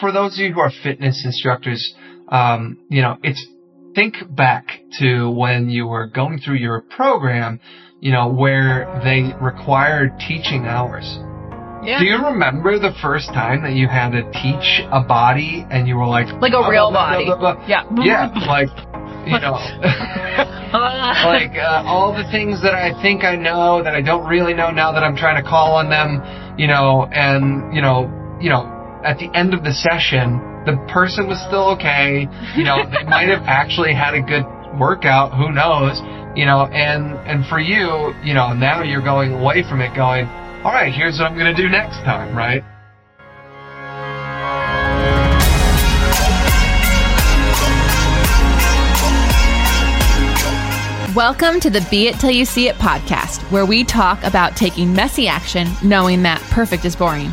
for those of you who are fitness instructors, you know, it's think back to when you were going through your program, you know, where they required teaching hours. Yeah. Do you remember the first time that you had to teach a body and you were like a real body? Blah, blah, blah, blah. Yeah. Yeah. Like, you know, like all the things that I think I know that I don't really know now that I'm trying to call on them, you know, and, you know, at the end of the session, the person was still okay. You know, they might have actually had a good workout. Who knows? You know, and for you, you know, now you're going away from it going, all right, here's what I'm going to do next time, right? Welcome to the Be It Till You See It podcast, where we talk about taking messy action, knowing that perfect is boring.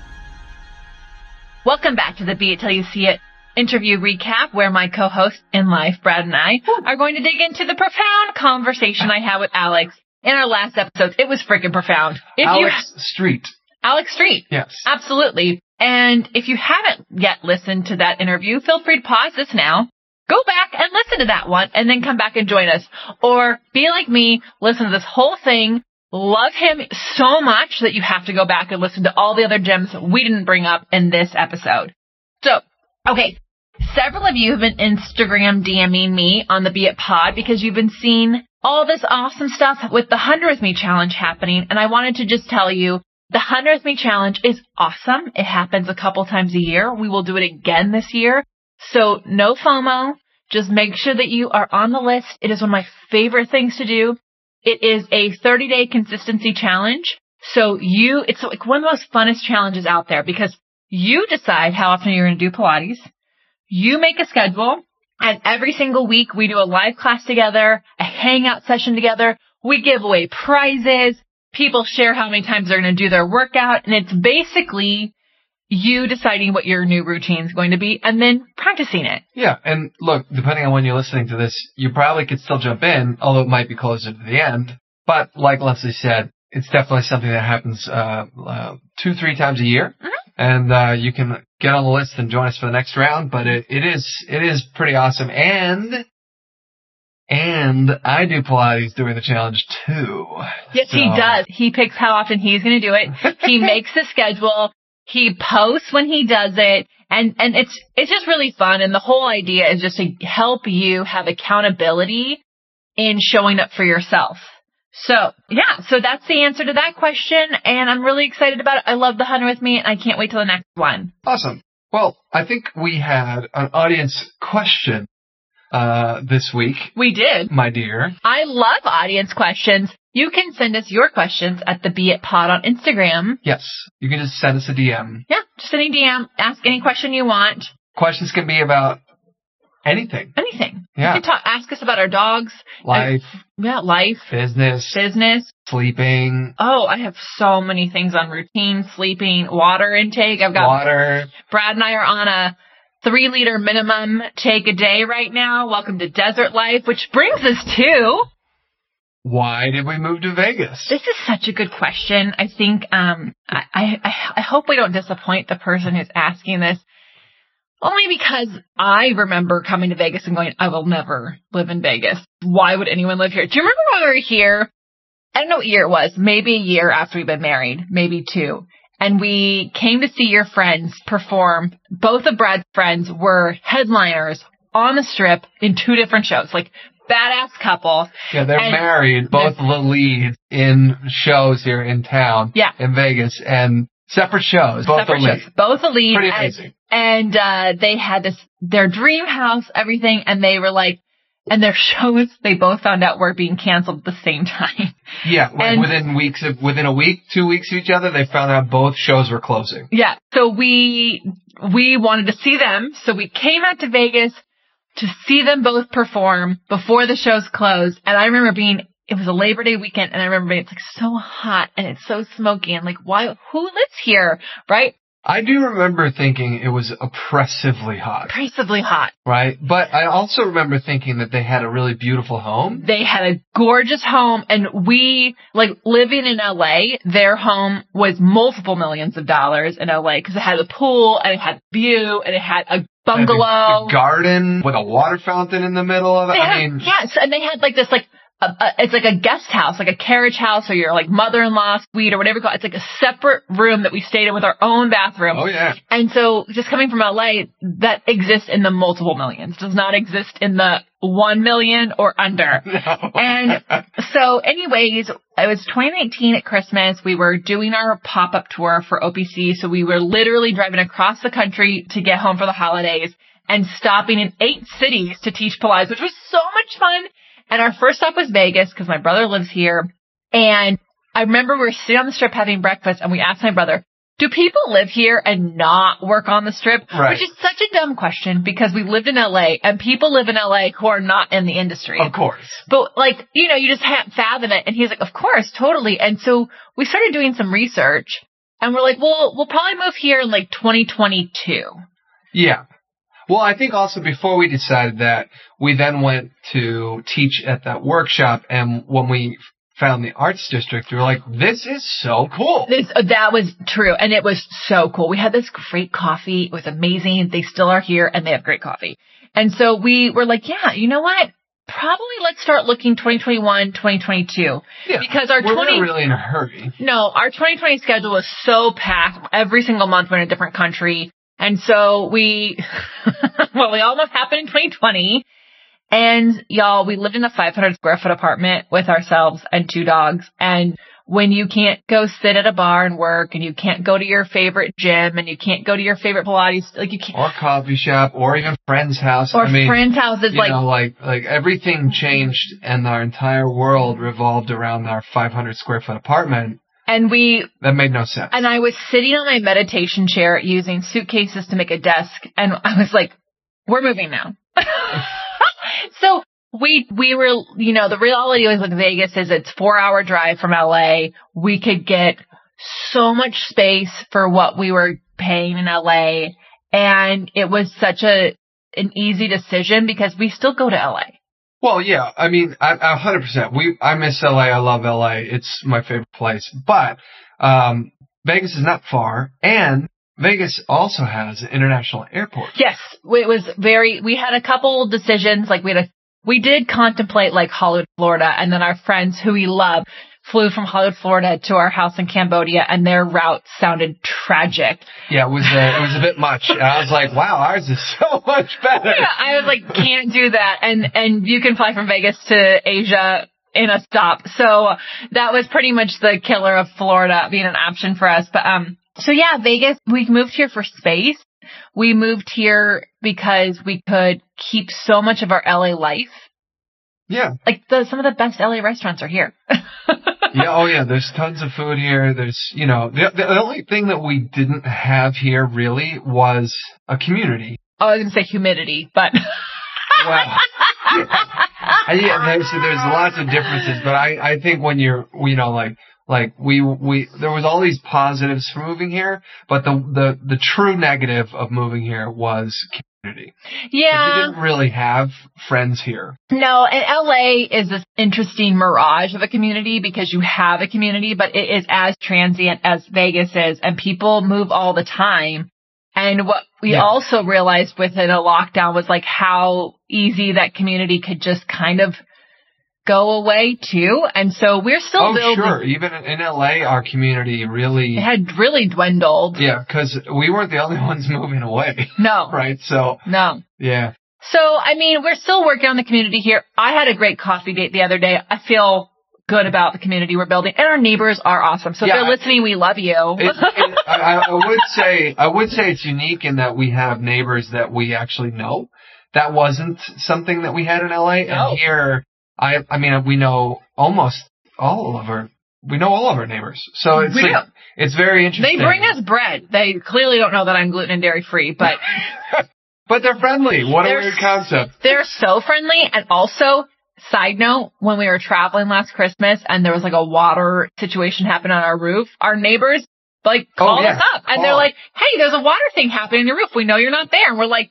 Welcome back to the Be It Till You See It interview recap, where my co-host in life, Brad, and I are going to dig into the profound conversation I had with Alex in our last episode. It was freaking profound. Alex Street. Yes. Absolutely. And if you haven't yet listened to that interview, feel free to pause this now. Go back and listen to that one and then come back and join us. Or be like me, listen to this whole thing, love him so much that you have to go back and listen to all the other gems we didn't bring up in this episode. So, okay, several of you have been Instagram DMing me on the Be It Pod because you've been seeing all this awesome stuff with the Hunter With Me Challenge happening. And I wanted to just tell you, the Hunter With Me Challenge is awesome. It happens a couple times a year. We will do it again this year. So no FOMO. Just make sure that you are on the list. It is one of my favorite things to do. It is a 30-day consistency challenge. So it's like one of the most funnest challenges out there because you decide how often you're going to do Pilates. You make a schedule, and every single week we do a live class together, a hangout session together. We give away prizes. People share how many times they're going to do their workout, and it's basically you deciding what your new routine is going to be and then practicing it. Yeah. And look, depending on when you're listening to this, you probably could still jump in, although it might be closer to the end. But like Leslie said, it's definitely something that happens 2-3 times a year. Mm-hmm. And you can get on the list and join us for the next round. But it is pretty awesome. And I do Pilates during the challenge too. Yes, so. He does. He picks how often he's going to do it. He makes the schedule. He posts when he does it, and it's just really fun, and the whole idea is just to help you have accountability in showing up for yourself. So, yeah, so that's the answer to that question, and I'm really excited about it. I love the Hunter With Me, and I can't wait till the next one. Awesome. Well, I think we had an audience question this week. We did. My dear. I love audience questions. You can send us your questions at the Be It Pod on Instagram. Yes. You can just send us a DM. Yeah. Just any DM. Ask any question you want. Questions can be about anything. Anything. Yeah. You can ask us about our dogs. Life. Yeah, life. Business. Sleeping. Oh, I have so many things on routine, sleeping, water intake. I've got water. Brad and I are on a 3-liter minimum take a day right now. Welcome to desert life, which brings us to... Why did we move to Vegas? This is such a good question. I think I hope we don't disappoint the person who's asking this, only because I remember coming to Vegas and going, I will never live in Vegas. Why would anyone live here? Do you remember when we were here? I don't know what year it was. Maybe a year after we'd been married, maybe two. And we came to see your friends perform. Both of Brad's friends were headliners on the Strip in 2 different shows, like badass couple. Yeah, they're married, both the leads in shows here in town. Yeah. In Vegas, and separate shows. Both the leads. Pretty amazing. And they had their dream house, everything, and they were like, and their shows they both found out were being canceled at the same time. Yeah, within a week, 2 weeks of each other, they found out both shows were closing. Yeah, so we wanted to see them, so we came out to Vegas to see them both perform before the shows closed. And I remember it was a Labor Day weekend, and I remember it's like so hot and it's so smoky, and like, why? Who lives here, right? I do remember thinking it was oppressively hot. Oppressively hot. Right? But I also remember thinking that they had a really beautiful home. They had a gorgeous home, and we, like, living in L.A., their home was multiple millions of dollars in L.A. because it had a pool, and it had a view, and it had a bungalow. A garden with a water fountain in the middle of it. Yes, and they had, like, this, like, it's like a guest house, like a carriage house, or your like mother-in-law suite or whatever you call it. It's like a separate room that we stayed in with our own bathroom. Oh yeah. And so just coming from LA, that exists in the multiple millions. Does not exist in the 1 million or under. No. And so anyways, it was 2019 at Christmas. We were doing our pop-up tour for OPC. So we were literally driving across the country to get home for the holidays and stopping in 8 cities to teach Pilates, which was so much fun. And our first stop was Vegas because my brother lives here. And I remember we were sitting on the Strip having breakfast, and we asked my brother, do people live here and not work on the Strip? Right. Which is such a dumb question because we lived in L.A. and people live in L.A. who are not in the industry. Of course. But like, you know, you just can't fathom it. And he's like, of course, totally. And so we started doing some research, and we're like, well, we'll probably move here in like 2022. Yeah. Well, I think also before we decided that, we then went to teach at that workshop, and when we found the arts district, we were like, this is so cool. That was true, and it was so cool. We had this great coffee. It was amazing. They still are here, and they have great coffee. And so we were like, yeah, you know what? Probably let's start looking 2021, 2022. Yeah, because we're not really in a hurry. No, our 2020 schedule was so packed. Every single month we're in a different country. And so we almost happened in 2020, and y'all, we lived in a 500 square foot apartment with ourselves and 2 dogs. And when you can't go sit at a bar and work, and you can't go to your favorite gym, and you can't go to your favorite Pilates, like you can't, or coffee shop, or even friend's house, or friend's house is like everything changed, and our entire world revolved around our 500 square foot apartment. And that made no sense. And I was sitting on my meditation chair using suitcases to make a desk. And I was like, we're moving now. So we were, you know, the reality was with Vegas is it's 4-hour drive from L.A. We could get so much space for what we were paying in L.A. And it was such an easy decision because we still go to L.A. Well, yeah, I mean, 100%. I miss LA. I love LA. It's my favorite place. But Vegas is not far, and Vegas also has an international airport. Yes, it was we had a couple decisions. Like we did contemplate like Hollywood, Florida, and then our friends who we love flew from Hollywood, Florida to our house in Cambodia, and their route sounded tragic. Yeah, it was a bit much. I was like, wow, ours is so much better. Yeah, I was like, can't do that. And you can fly from Vegas to Asia in a stop. So that was pretty much the killer of Florida being an option for us. But, so yeah, Vegas, we moved here for space. We moved here because we could keep so much of our LA life. Yeah. Like some of the best LA restaurants are here. Yeah. Oh, yeah. There's tons of food here. There's, you know, the only thing that we didn't have here really was a community. Oh, I was going to say humidity, but. Wow. Yeah. Yeah, there's lots of differences, but I think when you're, you know, like we there was all these positives for moving here, but the true negative of moving here was community. Yeah. We didn't really have friends here. No, and LA is this interesting mirage of a community because you have a community, but it is as transient as Vegas is, and people move all the time. And what we also realized within a lockdown was like how easy that community could just kind of go away too. And so we're still building. Sure. Even in LA, our community had really dwindled. Yeah. Cause we weren't the only ones moving away. No. Right. So. No. Yeah. So, I mean, we're still working on the community here. I had a great coffee date the other day. I feel good about the community we're building, and our neighbors are awesome. So if they're listening, we love you. I would say it's unique in that we have neighbors that we actually know. that wasn't something that we had in LA. No. And here, I mean, we know almost all of our, we know all of our neighbors. So it's like, it's very interesting. They bring us bread. They clearly don't know that I'm gluten and dairy free, but. But they're friendly. What a weird concept. They're so friendly. And also, side note, when we were traveling last Christmas and there was like a water situation happened on our roof, our neighbors like called us up and they're like, hey, there's a water thing happening on your roof. We know you're not there. And we're like,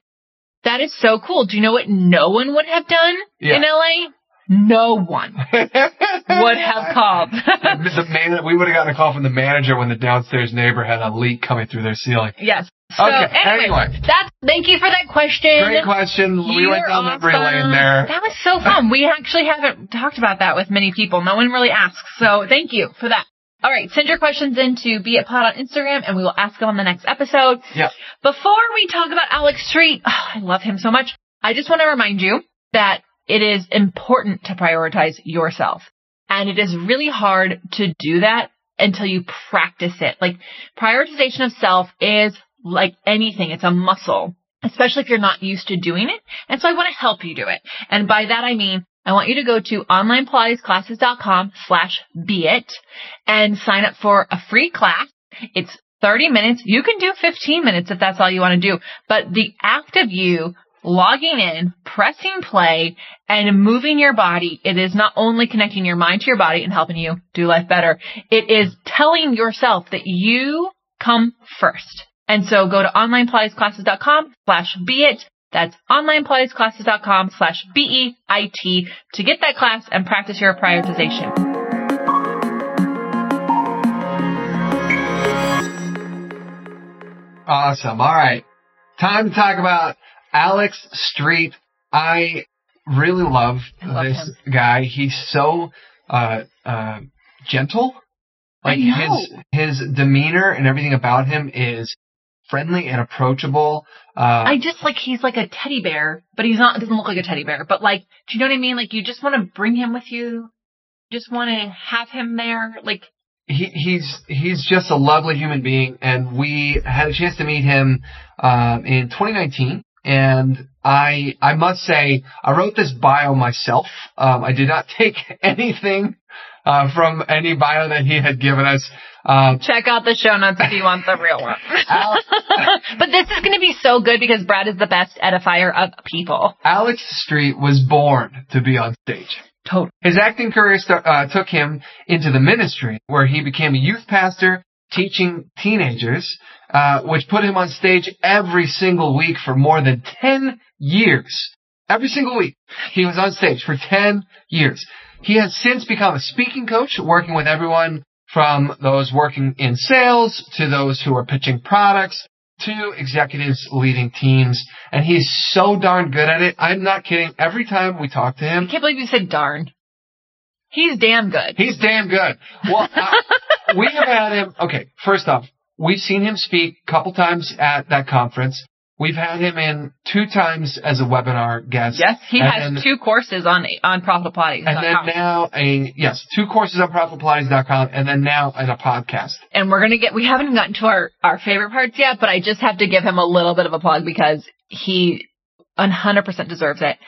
that is so cool. Do you know what no one would have done in LA? No one would have called. We would have gotten a call from the manager when the downstairs neighbor had a leak coming through their ceiling. Yes. So, okay. Anyway. Thank you for that question. Great question. We went down memory lane there. That was so fun. We actually haven't talked about that with many people. No one really asks. So thank you for that. All right. Send your questions in to Be It Pod on Instagram, and we will ask them on the next episode. Yeah. Before we talk about Alex Street, I love him so much. I just want to remind you that it is important to prioritize yourself, and it is really hard to do that until you practice it. Like, prioritization of self is like anything. It's a muscle, especially if you're not used to doing it. And so I want to help you do it. And by that, I mean, I want you to go to onlinepilatesclasses.com/beIt and sign up for a free class. It's 30 minutes. You can do 15 minutes if that's all you want to do, but the act of you logging in, pressing play, and moving your body, it is not only connecting your mind to your body and helping you do life better, it is telling yourself that you come first. And so go to onlinepilatesclasses.com/beit. That's onlinepilatesclasses.com/BEIT to get that class and practice your prioritization. Awesome. All right. Time to talk about Alex Street. I really love this guy. He's so gentle. Like, his demeanor and everything about him is friendly and approachable. I just like, he's like a teddy bear, but he's not, doesn't look like a teddy bear, but like, do you know what I mean? Like, you just want to bring him with you. You just want to have him there. Like, he's just a lovely human being, and we had a chance to meet him in 2019. And I must say, I wrote this bio myself. I did not take anything from any bio that he had given us. Check out the show notes if you want the real one. But this is going to be so good because Brad is the best edifier of people. Alex Street was born to be on stage. Totally. His acting career took him into the ministry, where he became a youth pastor teaching teenagers, which put him on stage every single week for more than 10 years. Every single week, he was on stage for 10 years. He has since become a speaking coach, working with everyone from those working in sales to those who are pitching products to executives leading teams. And he's so darn good at it. I'm not kidding. Every time we talk to him. I can't believe you said darn. He's damn good. He's damn good. Well, we have had him. Okay, first off, we've seen him speak a couple times at that conference. We've had him in 2 times as a webinar guest. Yes, he has then, 2 courses on ProfitAplaudies.com. And then now 2 courses on ProfitAplaudies.com, and then now in a podcast. And we haven't gotten to our favorite parts yet, but I just have to give him a little bit of a plug because he 100% deserves it.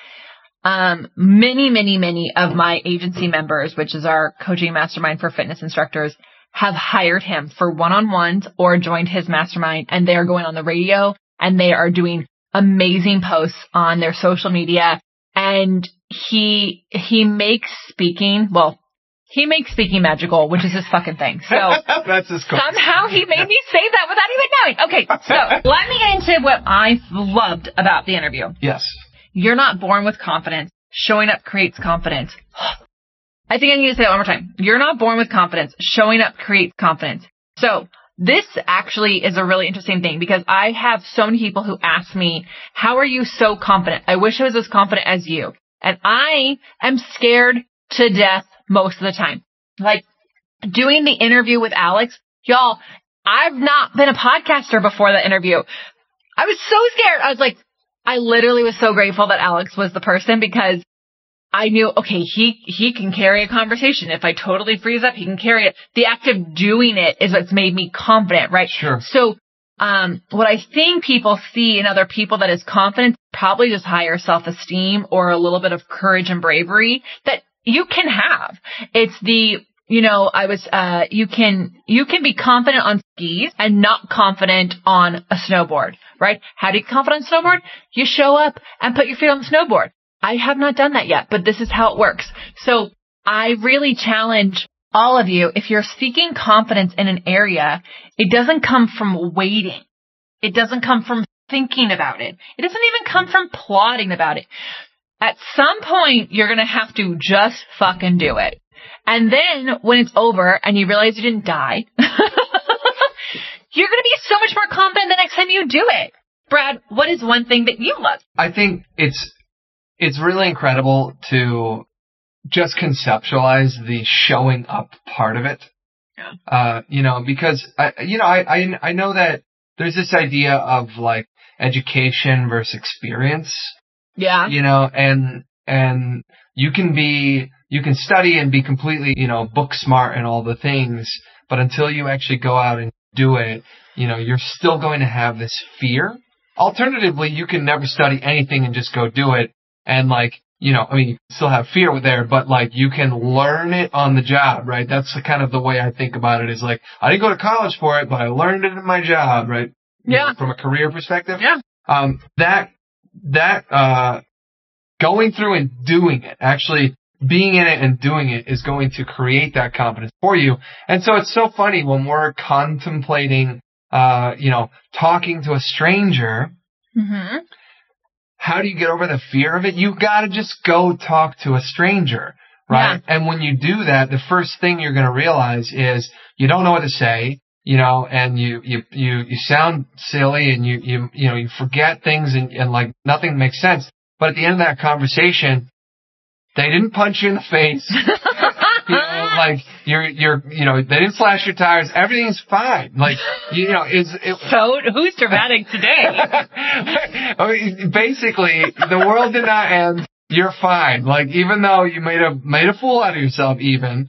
Many, many, many of my agency members, which is our coaching mastermind for fitness instructors, have hired him for one-on-ones or joined his mastermind, and they are going on the radio. And they are doing amazing posts on their social media. And he makes speaking magical, which is his fucking thing. So that's his cool. Somehow he made me say that without even knowing. Okay, so let me get into what I loved about the interview. Yes. You're not born with confidence. Showing up creates confidence. I think I need to say that one more time. You're not born with confidence. Showing up creates confidence. So this actually is a really interesting thing because I have so many people who ask me, how are you so confident? I wish I was as confident as you. And I am scared to death most of the time. Like, doing the interview with Alex, y'all, I've not been a podcaster before the interview. I was so scared. I was like, I literally was so grateful that Alex was the person because I knew, okay, he can carry a conversation. If I totally freeze up, he can carry it. The act of doing it is what's made me confident, right? Sure. So What I think people see in other people that is confidence, probably just higher self-esteem or a little bit of courage and bravery that you can have. It's the, you can be confident on skis and not confident on a snowboard, right? How do you get confident on snowboard? You show up and put your feet on the snowboard. I have not done that yet, but this is how it works. So I really challenge all of you, if you're seeking confidence in an area, it doesn't come from waiting. It doesn't come from thinking about it. It doesn't even come from plotting about it. At some point, you're going to have to just fucking do it. And then when it's over and you realize you didn't die, you're going to be so much more confident the next time you do it. Brad, what is one thing that you love? I think it's really incredible to just conceptualize the showing up part of it. Yeah. Because I know that there's this idea of like education versus experience. Yeah. And you can study and be completely, book smart and all the things, but until you actually go out and do it, you're still going to have this fear. Alternatively, you can never study anything and just go do it and you still have fear there, but you can learn it on the job, right? That's kind of the way I think about it is I didn't go to college for it, but I learned it in my job, right? Yeah. From a career perspective. Yeah. Going through and doing it, actually being in it and doing it is going to create that confidence for you. And so it's so funny when we're contemplating, talking to a stranger. Mm-hmm. How do you get over the fear of it? You got to just go talk to a stranger, right? Yeah. And when you do that, the first thing you're going to realize is you don't know what to say, and you sound silly and you forget things and nothing makes sense. But at the end of that conversation, they didn't punch you in the face. They didn't slash your tires. Everything's fine. So who's dramatic today? Basically, the world did not end. You're fine. Even though you made a fool out of yourself, you're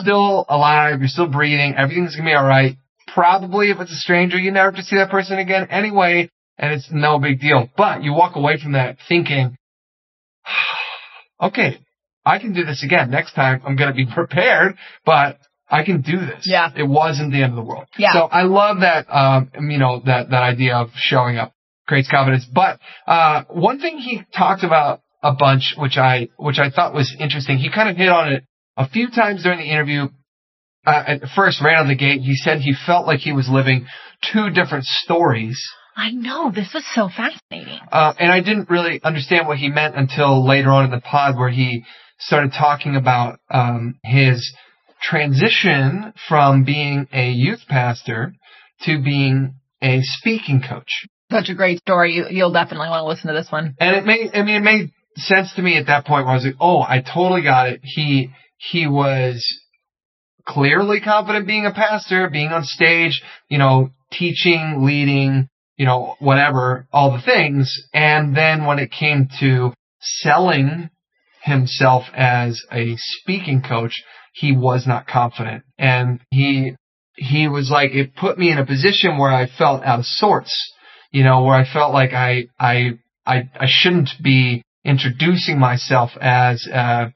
still alive. You're still breathing. Everything's gonna be all right. Probably, if it's a stranger, you never have to see that person again anyway, and it's no big deal. But you walk away from that thinking, okay, I can do this again. Next time I'm going to be prepared, but I can do this. Yeah. It wasn't the end of the world. Yeah. So I love that, that idea of showing up creates confidence. But, one thing he talked about a bunch, which I thought was interesting. He kind of hit on it a few times during the interview. At first, right out of the gate, he said he felt like he was living two different stories. I know, this was so fascinating. And I didn't really understand what he meant until later on in the pod where he started talking about his transition from being a youth pastor to being a speaking coach. Such a great story. You'll definitely want to listen to this one. And it made sense to me at that point where I was like, oh, I totally got it. He was clearly confident being a pastor, being on stage, teaching, leading, whatever, all the things. And then when it came to selling himself as a speaking coach, he was not confident. And he was like, it put me in a position where I felt out of sorts, where I felt like I shouldn't be introducing myself as, a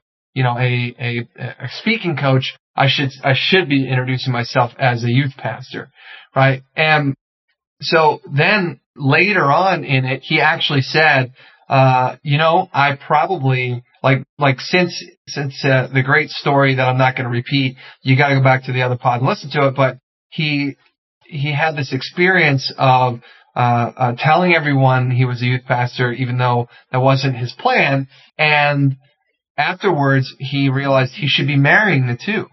speaking coach. I should be introducing myself as a youth pastor. Right. And so then later on in it, he actually said, I probably, since the great story that I'm not going to repeat, you got to go back to the other pod and listen to it. But he had this experience of telling everyone he was a youth pastor, even though that wasn't his plan. And afterwards, he realized he should be marrying the two.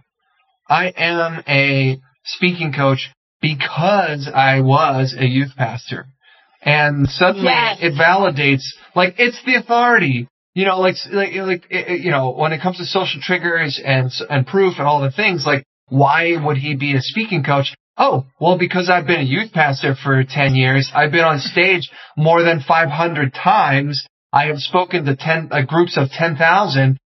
I am a speaking coach because I was a youth pastor. And suddenly it validates, it's the authority. When it comes to social triggers and proof and all the things, why would he be a speaking coach? Oh, well, because I've been a youth pastor for 10 years. I've been on stage more than 500 times. I have spoken to groups of 10,000.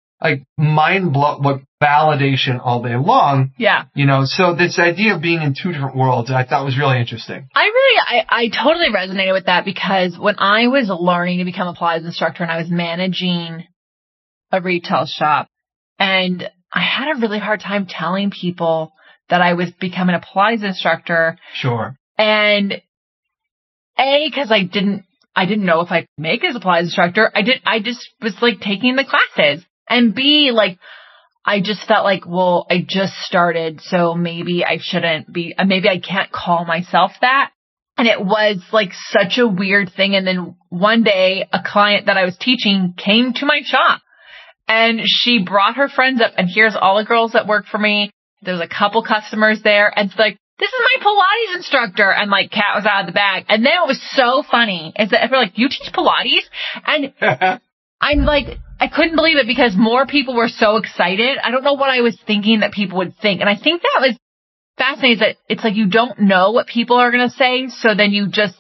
Mind blow. What validation all day long. Yeah. You know, so this idea of being in two different worlds, I thought was really interesting. I totally resonated with that, because when I was learning to become a Pilates instructor and I was managing a retail shop, and I had a really hard time telling people that I was becoming a Pilates instructor. Sure. And because I didn't know if I could make it as a Pilates instructor. I just was like taking the classes, and B, like, I just felt like, well, I just started, so maybe I shouldn't be, maybe I can't call myself that. And it was like such a weird thing. And then one day a client that I was teaching came to my shop, and she brought her friends up, and here's all the girls that work for me. There's a couple customers there, and it's like, this is my Pilates instructor. And like, cat was out of the bag. And then it was so funny is that if we're like, you teach Pilates? And I'm like, I couldn't believe it, because more people were so excited. I don't know what I was thinking that people would think. And I think that was fascinating, that it's like, you don't know what people are going to say. So then you just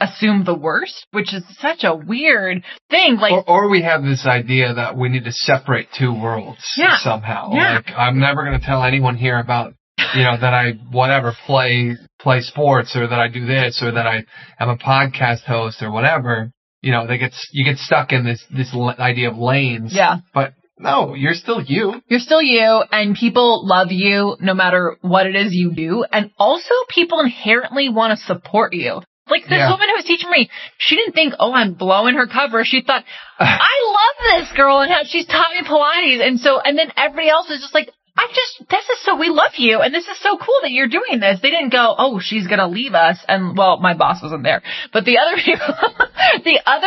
assume the worst, which is such a weird thing. Like, or we have this idea that we need to separate two worlds somehow. Yeah. Like, I'm never going to tell anyone here about, you know, that I, whatever, play sports, or that I do this, or that I am a podcast host, or whatever. You know, you get stuck in this idea of lanes. Yeah. But no, you're still you. You're still you, and people love you no matter what it is you do. And also, people inherently want to support you. Like this woman who was teaching me, she didn't think, oh, I'm blowing her cover. She thought, I love this girl and how she's taught me Pilates. And so, and then everybody else is just like, this is so, we love you, and this is so cool that you're doing this. They didn't go, oh, she's going to leave us. And, well, my boss wasn't there. But the other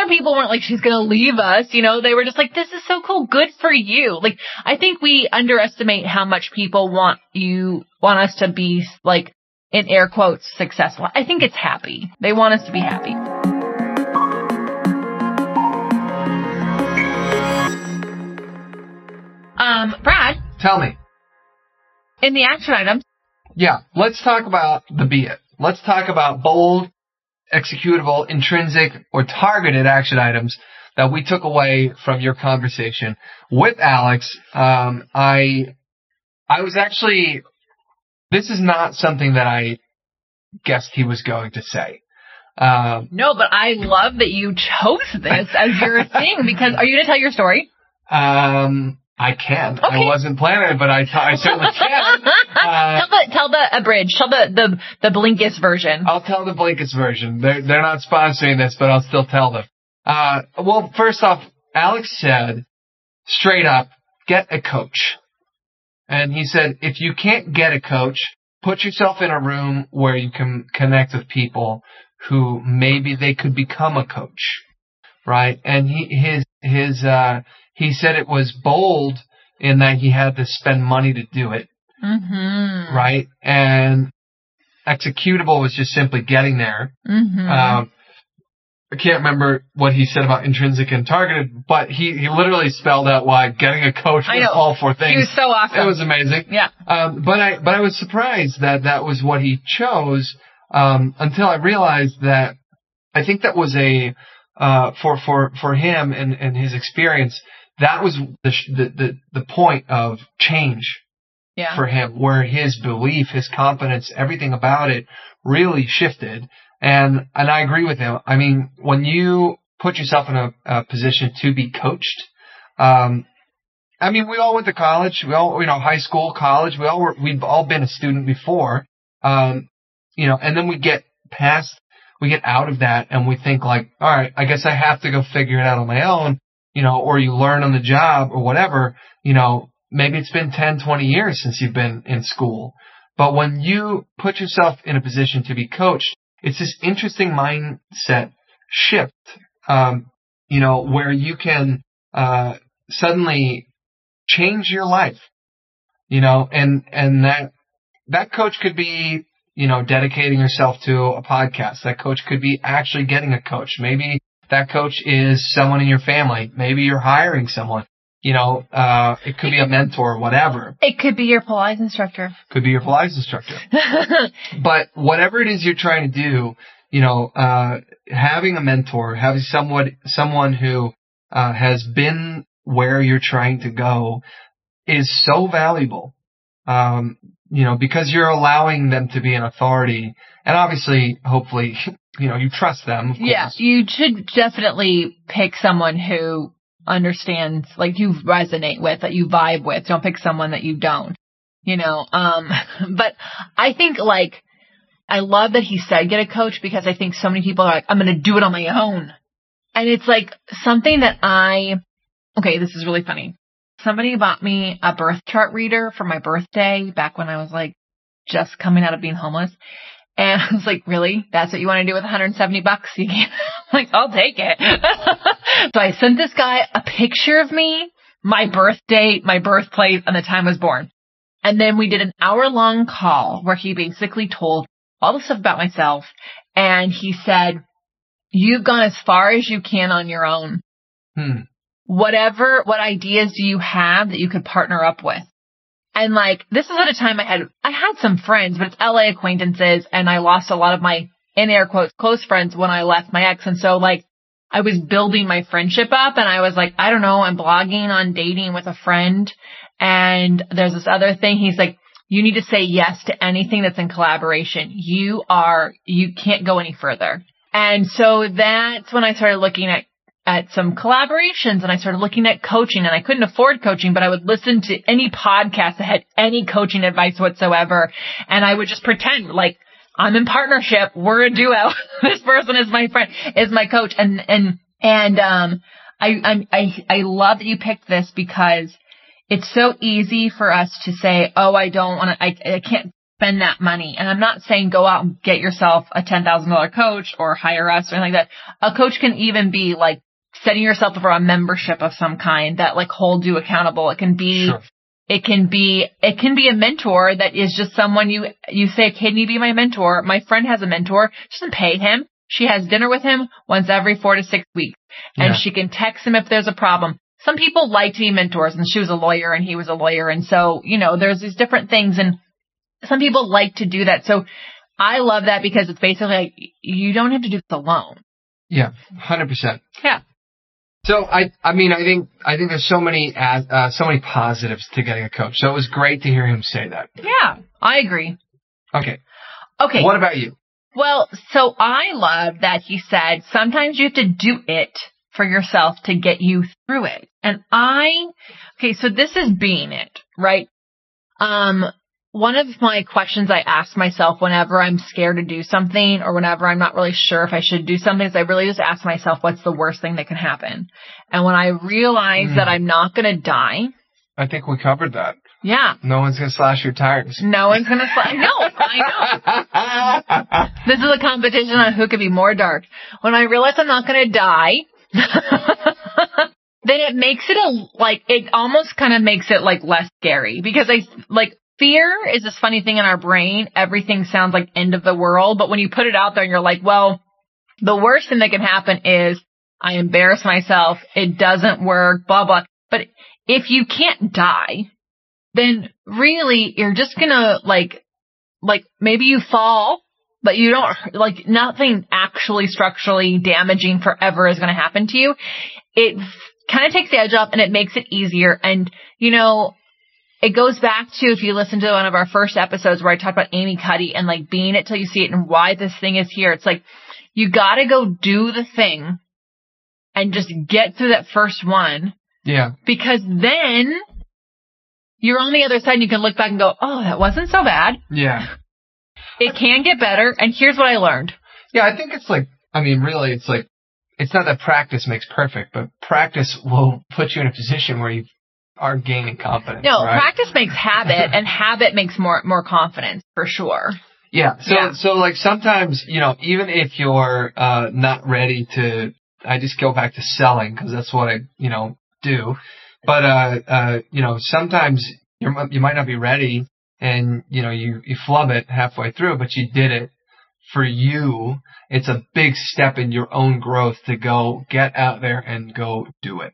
people weren't like, she's going to leave us. You know, they were just like, this is so cool. Good for you. Like, I think we underestimate how much people want us to be, like, in air quotes, successful. I think it's happy. They want us to be happy. Brad. Tell me. In the action items. Yeah. Let's talk about the Be It. Let's talk about bold, executable, intrinsic, or targeted action items that we took away from your conversation with Alex. I was actually, this is not something that I guessed he was going to say. No, but I love that you chose this as your thing, because are you going to tell your story? I can. Okay. I wasn't planning it, but I certainly can. Tell the abridged. Tell the Blinkist version. I'll tell the Blinkist version. They're not sponsoring this, but I'll still tell them. Well, first off, Alex said, straight up, get a coach. And he said, if you can't get a coach, put yourself in a room where you can connect with people who maybe they could become a coach. Right? And he said it was bold in that he had to spend money to do it. Mm-hmm. Right? And executable was just simply getting there. Mm-hmm. I can't remember what he said about intrinsic and targeted, but he literally spelled out why getting a coach was all four things. He was so awesome. It was amazing. Yeah. But I was surprised that that was what he chose, until I realized that I think that was for him and his experience, that was the point of change for him, where his belief, his confidence, everything about it really shifted. And I agree with him. I mean, when you put yourself in a position to be coached, I mean, we all went to college, we all, you know, high school, college, we've all been a student before, you know, and then we get out of that and we think like, all right, I guess I have to go figure it out on my own, you know, or you learn on the job or whatever, you know, maybe it's been 10, 20 years since you've been in school. But when you put yourself in a position to be coached, it's this interesting mindset shift, you know, where you can suddenly change your life, you know, and that coach could be, you know, dedicating yourself to a podcast. That coach could be actually getting a coach. Maybe that coach is someone in your family. Maybe you're hiring someone. You know, it could be a mentor, whatever. It could be your Pilates instructor. But whatever it is you're trying to do, you know, having a mentor, having someone who has been where you're trying to go is so valuable, you know, because you're allowing them to be an authority. And obviously, hopefully, you know, you trust them. Yeah, you should definitely pick someone who understands, like, you resonate with, that you vibe with. Don't pick someone that you don't, you know. But I think, like, I love that he said get a coach, because I think so many people are like, I'm going to do it on my own. And it's like something that okay, this is really funny. Somebody bought me a birth chart reader for my birthday back when I was like just coming out of being homeless. And I was like, really? That's what you want to do with $170? You can't. I'm like, I'll take it. So I sent this guy a picture of me, my birth date, my birthplace, and the time I was born. And then we did an hour-long call where he basically told all the stuff about myself. And he said, you've gone as far as you can on your own. What ideas do you have that you could partner up with? And like, this is at a time I had some friends, but it's LA acquaintances. And I lost a lot of my, in air quotes, close friends when I left my ex. And so like, I was building my friendship up, and I was like, I don't know, I'm blogging on dating with a friend. And there's this other thing. He's like, you need to say yes to anything that's in collaboration. You can't go any further. And so that's when I started looking at some collaborations, and I started looking at coaching, and I couldn't afford coaching, but I would listen to any podcast that had any coaching advice whatsoever. And I would just pretend like I'm in partnership. We're a duo. This person is my friend, is my coach. And I love that you picked this, because it's so easy for us to say, oh, I don't want to, I can't spend that money. And I'm not saying go out and get yourself a $10,000 coach or hire us or anything like that. A coach can even be like setting yourself up for a membership of some kind that like holds you accountable. It can be, sure. It can be a mentor that is just someone you say, can you be my mentor? My friend has a mentor. She doesn't pay him. She has dinner with him once every 4 to 6 weeks, and she can text him if there's a problem. Some people like to be mentors, and she was a lawyer and he was a lawyer. And so, you know, there's these different things, and some people like to do that. So I love that, because it's basically like you don't have to do this alone. Yeah, 100%. Yeah. So I think there's so many positives to getting a coach. So it was great to hear him say that. Yeah, I agree. Okay. What about you? Well, so I love that he said sometimes you have to do it for yourself to get you through it. And so this is being it, right? One of my questions I ask myself whenever I'm scared to do something, or whenever I'm not really sure if I should do something, is I really just ask myself, what's the worst thing that can happen? And when I realize that I'm not going to die. I think we covered that. Yeah. No one's going to slash your tires. No one's going to slash. No, I know. This is a competition on who could be more dark. When I realize I'm not going to die, then it makes it it almost kind of makes it like less scary, because fear is this funny thing in our brain. Everything sounds like end of the world. But when you put it out there and you're like, well, the worst thing that can happen is I embarrass myself. It doesn't work, blah, blah. But if you can't die, then really you're just going to like maybe you fall, but you don't, like, nothing actually structurally damaging forever is going to happen to you. It kind of takes the edge off, and it makes it easier. And, you know, it goes back to, if you listen to one of our first episodes where I talked about Amy Cuddy and like being it till you see it and why this thing is here. It's like, you got to go do the thing and just get through that first one. Yeah. Because then you're on the other side and you can look back and go, oh, that wasn't so bad. Yeah. It can get better. And here's what I learned. Yeah. I think it's like, I mean, really, it's like, it's not that practice makes perfect, but practice will put you in a position where you are gaining confidence. No, right? Practice makes habit, and habit makes more confidence, for sure. Yeah. So like sometimes, you know, even if you're not ready to, I just go back to selling, because that's what I, you know, do. But you know, sometimes you might not be ready, and you know, you flub it halfway through, but you did it. For you, it's a big step in your own growth to go get out there and go do it.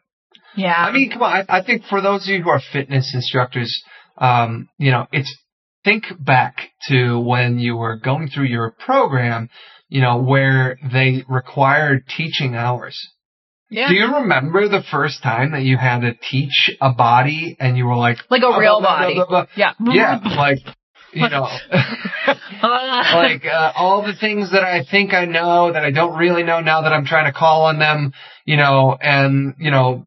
Yeah. I mean, come on. I think for those of you who are fitness instructors, you know, it's think back to when you were going through your program, you know, where they required teaching hours. Yeah. Do you remember the first time that you had to teach a body and you were like a real body? Blah, blah, blah. Yeah. Yeah. Like, you know, like all the things that I think I know that I don't really know now that I'm trying to call on them, you know, and, you know,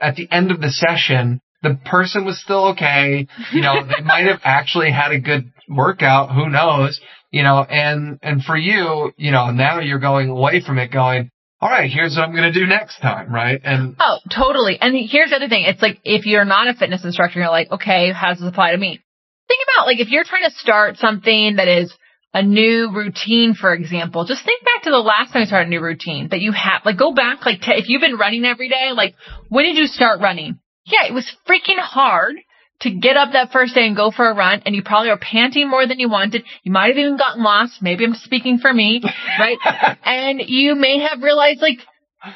at the end of the session, the person was still okay. You know, they might have actually had a good workout. Who knows? You know, and for you, you know, now you're going away from it going, all right, here's what I'm going to do next time, right? And oh, totally. And here's the other thing. It's like if you're not a fitness instructor, you're like, okay, how does this apply to me? Think about like if you're trying to start something that is a new routine, for example, just think back to the last time you started a new routine that you have. Like go back, like if you've been running every day, like when did you start running? Yeah, it was freaking hard to get up that first day and go for a run, and you probably are panting more than you wanted. You might have even gotten lost. Maybe I'm speaking for me, right? And you may have realized, like,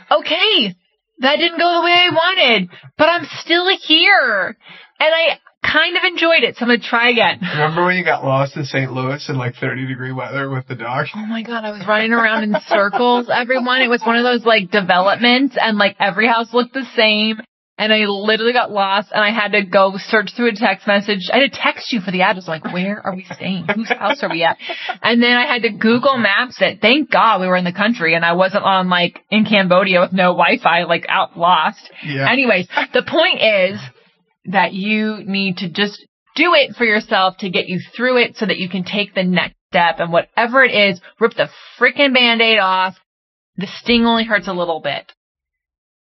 okay, that didn't go the way I wanted, but I'm still here, and I kind of enjoyed it, so I'm going to try again. Remember when you got lost in St. Louis in, like, 30-degree weather with the dog? Oh, my God. I was running around in circles, everyone. It was one of those, like, developments, and, like, every house looked the same. And I literally got lost, and I had to go search through a text message. I had to text you for the address, like, where are we staying? Whose house are we at? And then I had to Google Maps it. Thank God we were in the country, and I wasn't on, like, in Cambodia with no Wi-Fi, like, out lost. Yeah. Anyways, the point is that you need to just do it for yourself to get you through it so that you can take the next step. And whatever it is, rip the freaking Band-Aid off. The sting only hurts a little bit.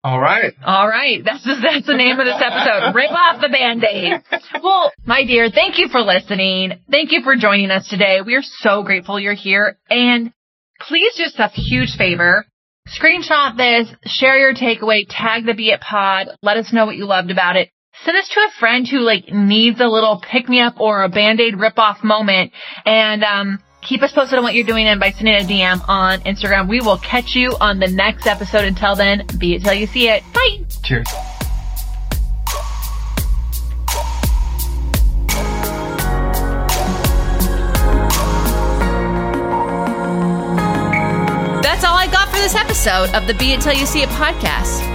All right. All right. That's the name of this episode. Rip off the Band-Aid. Well, my dear, thank you for listening. Thank you for joining us today. We are so grateful you're here. And please do us a huge favor. Screenshot this. Share your takeaway. Tag the Be It Pod. Let us know what you loved about it. Send us to a friend who, like, needs a little pick-me-up or a Band-Aid rip-off moment. And keep us posted on what you're doing, and by sending a DM on Instagram, we will catch you on the next episode. Until then, be it till you see it. Bye. Cheers. That's all I got for this episode of the Be It Till You See It podcast.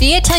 Be It Till